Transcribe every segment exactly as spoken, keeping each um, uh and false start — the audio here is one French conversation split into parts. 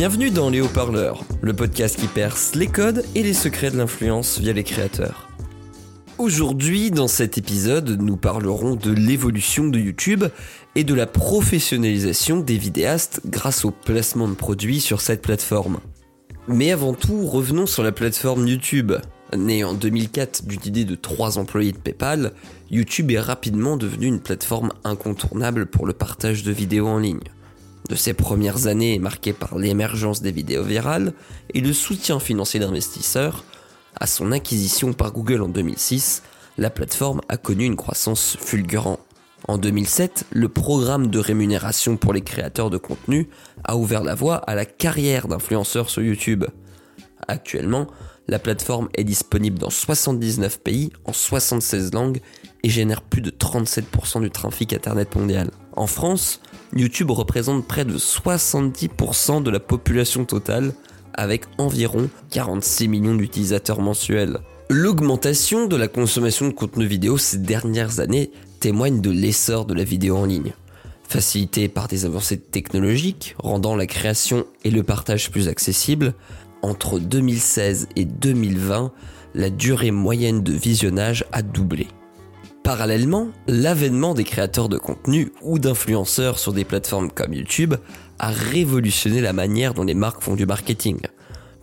Bienvenue dans Les Haut-Parleurs, le podcast qui perce les codes et les secrets de l'influence via les créateurs. Aujourd'hui, dans cet épisode, nous parlerons de l'évolution de YouTube et de la professionnalisation des vidéastes grâce au placement de produits sur cette plateforme. Mais avant tout, revenons sur la plateforme YouTube. Née en deux mille quatre d'une idée de trois employés de PayPal, YouTube est rapidement devenue une plateforme incontournable pour le partage de vidéos en ligne. De ses premières années est marquée par l'émergence des vidéos virales et le soutien financier d'investisseurs. À son acquisition par Google en deux mille six, la plateforme a connu une croissance fulgurante. En deux mille sept, le programme de rémunération pour les créateurs de contenu a ouvert la voie à la carrière d'influenceurs sur YouTube. Actuellement, la plateforme est disponible dans soixante-dix-neuf pays, en soixante-seize langues et génère plus de trente-sept pour cent du trafic internet mondial. En France, YouTube représente près de soixante-dix pour cent de la population totale, avec environ quarante-six millions d'utilisateurs mensuels. L'augmentation de la consommation de contenu vidéo ces dernières années témoigne de l'essor de la vidéo en ligne. Facilitée par des avancées technologiques, rendant la création et le partage plus accessibles, entre deux mille seize et deux mille vingt, la durée moyenne de visionnage a doublé. Parallèlement, l'avènement des créateurs de contenu ou d'influenceurs sur des plateformes comme YouTube a révolutionné la manière dont les marques font du marketing,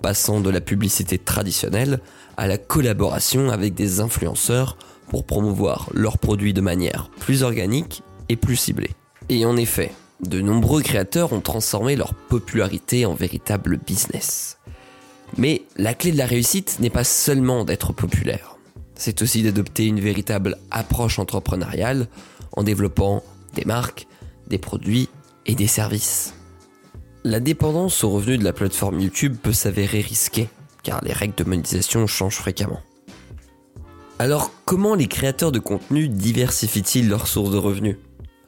passant de la publicité traditionnelle à la collaboration avec des influenceurs pour promouvoir leurs produits de manière plus organique et plus ciblée. Et en effet, de nombreux créateurs ont transformé leur popularité en véritable business. Mais la clé de la réussite n'est pas seulement d'être populaire. C'est aussi d'adopter une véritable approche entrepreneuriale en développant des marques, des produits et des services. La dépendance aux revenus de la plateforme YouTube peut s'avérer risquée, car les règles de monétisation changent fréquemment. Alors, comment les créateurs de contenu diversifient-ils leurs sources de revenus ?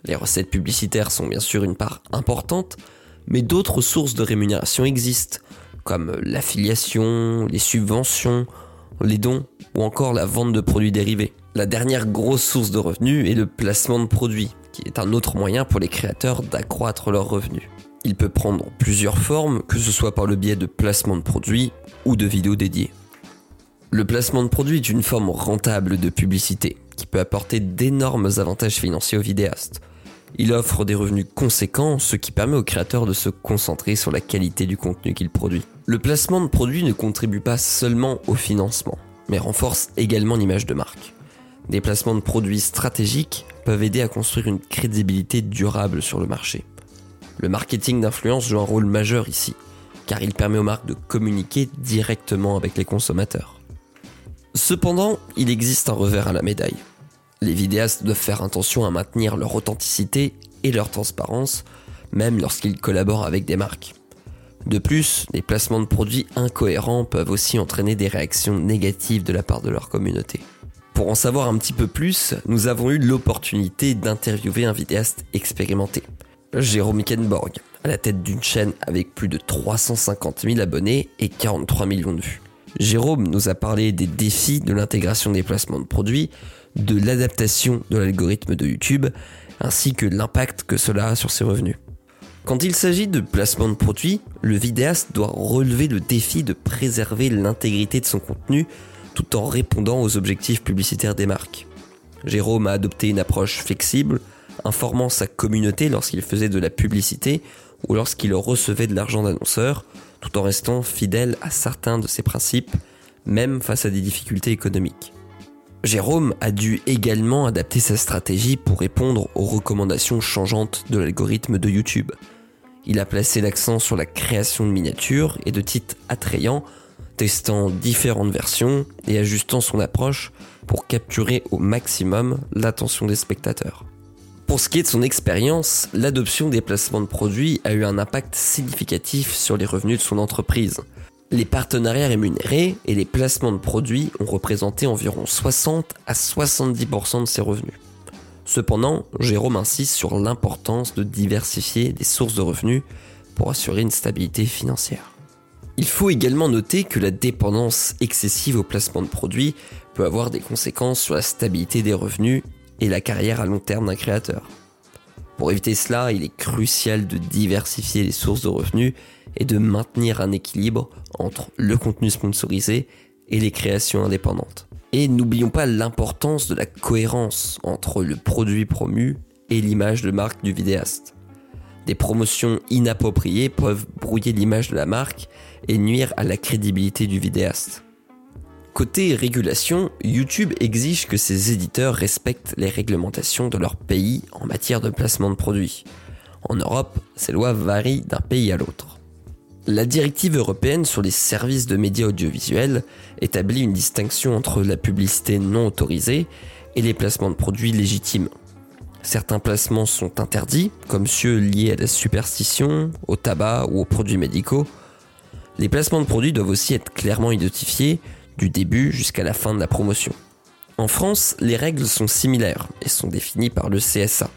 Les recettes publicitaires sont bien sûr une part importante, mais d'autres sources de rémunération existent, comme l'affiliation, les subventions, les dons ou encore la vente de produits dérivés. La dernière grosse source de revenus est le placement de produits, qui est un autre moyen pour les créateurs d'accroître leurs revenus. Il peut prendre plusieurs formes, que ce soit par le biais de placements de produits ou de vidéos dédiées. Le placement de produits est une forme rentable de publicité, qui peut apporter d'énormes avantages financiers aux vidéastes. Il offre des revenus conséquents, ce qui permet aux créateurs de se concentrer sur la qualité du contenu qu'ils produisent. Le placement de produits ne contribue pas seulement au financement, mais renforce également l'image de marque. Des placements de produits stratégiques peuvent aider à construire une crédibilité durable sur le marché. Le marketing d'influence joue un rôle majeur ici, car il permet aux marques de communiquer directement avec les consommateurs. Cependant, il existe un revers à la médaille. Les vidéastes doivent faire attention à maintenir leur authenticité et leur transparence, même lorsqu'ils collaborent avec des marques. De plus, les placements de produits incohérents peuvent aussi entraîner des réactions négatives de la part de leur communauté. Pour en savoir un petit peu plus, nous avons eu l'opportunité d'interviewer un vidéaste expérimenté, Jérôme Keinborg, à la tête d'une chaîne avec plus de trois cent cinquante mille abonnés et quarante-trois millions de vues. Jérôme nous a parlé des défis de l'intégration des placements de produits, de l'adaptation de l'algorithme de YouTube, ainsi que l'impact que cela a sur ses revenus. Quand il s'agit de placements de produits, le vidéaste doit relever le défi de préserver l'intégrité de son contenu tout en répondant aux objectifs publicitaires des marques. Jérôme a adopté une approche flexible, informant sa communauté lorsqu'il faisait de la publicité ou lorsqu'il recevait de l'argent d'annonceurs, tout en restant fidèle à certains de ses principes, même face à des difficultés économiques. Jérôme a dû également adapter sa stratégie pour répondre aux recommandations changeantes de l'algorithme de YouTube. Il a placé l'accent sur la création de miniatures et de titres attrayants, testant différentes versions et ajustant son approche pour capturer au maximum l'attention des spectateurs. Pour ce qui est de son expérience, l'adoption des placements de produits a eu un impact significatif sur les revenus de son entreprise. Les partenariats rémunérés et les placements de produits ont représenté environ soixante à soixante-dix pour cent de ses revenus. Cependant, Jérôme insiste sur l'importance de diversifier les sources de revenus pour assurer une stabilité financière. Il faut également noter que la dépendance excessive aux placements de produits peut avoir des conséquences sur la stabilité des revenus et la carrière à long terme d'un créateur. Pour éviter cela, il est crucial de diversifier les sources de revenus et de maintenir un équilibre entre le contenu sponsorisé et les créations indépendantes. Et n'oublions pas l'importance de la cohérence entre le produit promu et l'image de marque du vidéaste. Des promotions inappropriées peuvent brouiller l'image de la marque et nuire à la crédibilité du vidéaste. Côté régulation, YouTube exige que ses éditeurs respectent les réglementations de leur pays en matière de placement de produits. En Europe, ces lois varient d'un pays à l'autre. La directive européenne sur les services de médias audiovisuels établit une distinction entre la publicité non autorisée et les placements de produits légitimes. Certains placements sont interdits, comme ceux liés à la superstition, au tabac ou aux produits médicaux. Les placements de produits doivent aussi être clairement identifiés, du début jusqu'à la fin de la promotion. En France, les règles sont similaires et sont définies par le C S A.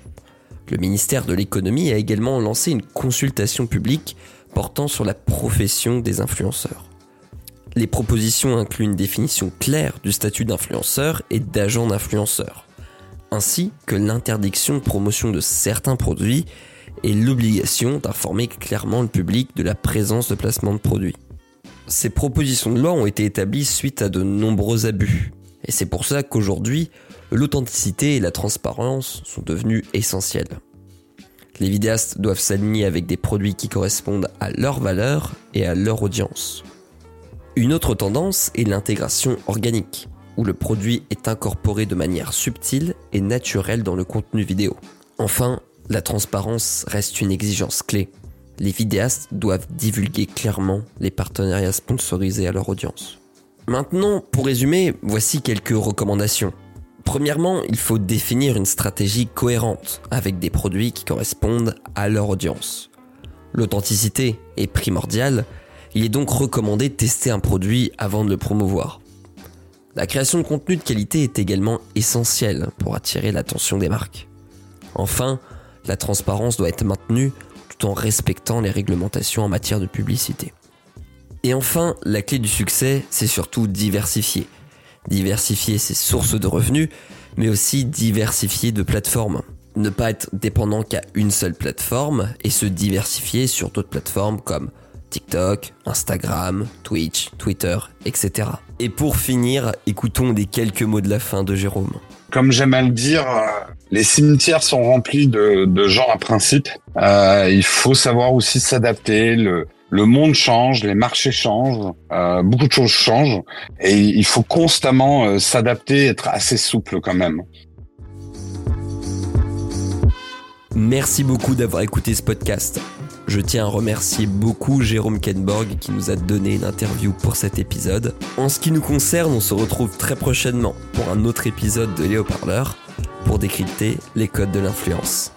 Le ministère de l'économie a également lancé une consultation publique portant sur la profession des influenceurs. Les propositions incluent une définition claire du statut d'influenceur et d'agent d'influenceur, ainsi que l'interdiction de promotion de certains produits et l'obligation d'informer clairement le public de la présence de placements de produits. Ces propositions de loi ont été établies suite à de nombreux abus, et c'est pour ça qu'aujourd'hui, l'authenticité et la transparence sont devenues essentielles. Les vidéastes doivent s'aligner avec des produits qui correspondent à leurs valeurs et à leur audience. Une autre tendance est l'intégration organique, où le produit est incorporé de manière subtile et naturelle dans le contenu vidéo. Enfin, la transparence reste une exigence clé. Les vidéastes doivent divulguer clairement les partenariats sponsorisés à leur audience. Maintenant, pour résumer, voici quelques recommandations. Premièrement, il faut définir une stratégie cohérente avec des produits qui correspondent à leur audience. L'authenticité est primordiale, il est donc recommandé de tester un produit avant de le promouvoir. La création de contenu de qualité est également essentielle pour attirer l'attention des marques. Enfin, la transparence doit être maintenue en respectant les réglementations en matière de publicité. Et enfin, la clé du succès, c'est surtout diversifier. Diversifier ses sources de revenus, mais aussi diversifier de plateformes. Ne pas être dépendant qu'à une seule plateforme et se diversifier sur d'autres plateformes comme TikTok, Instagram, Twitch, Twitter, et cetera. Et pour finir, écoutons les quelques mots de la fin de Jérôme. Comme j'aime à le dire, les cimetières sont remplis de, de gens à principe. Euh, il faut savoir aussi s'adapter. Le, le monde change, les marchés changent, euh, beaucoup de choses changent. Et il faut constamment euh, s'adapter, être assez souple quand même. Merci beaucoup d'avoir écouté ce podcast. Je tiens à remercier beaucoup Jérôme Keinborg qui nous a donné une interview pour cet épisode. En ce qui nous concerne, on se retrouve très prochainement pour un autre épisode de Léo Parleur pour décrypter les codes de l'influence.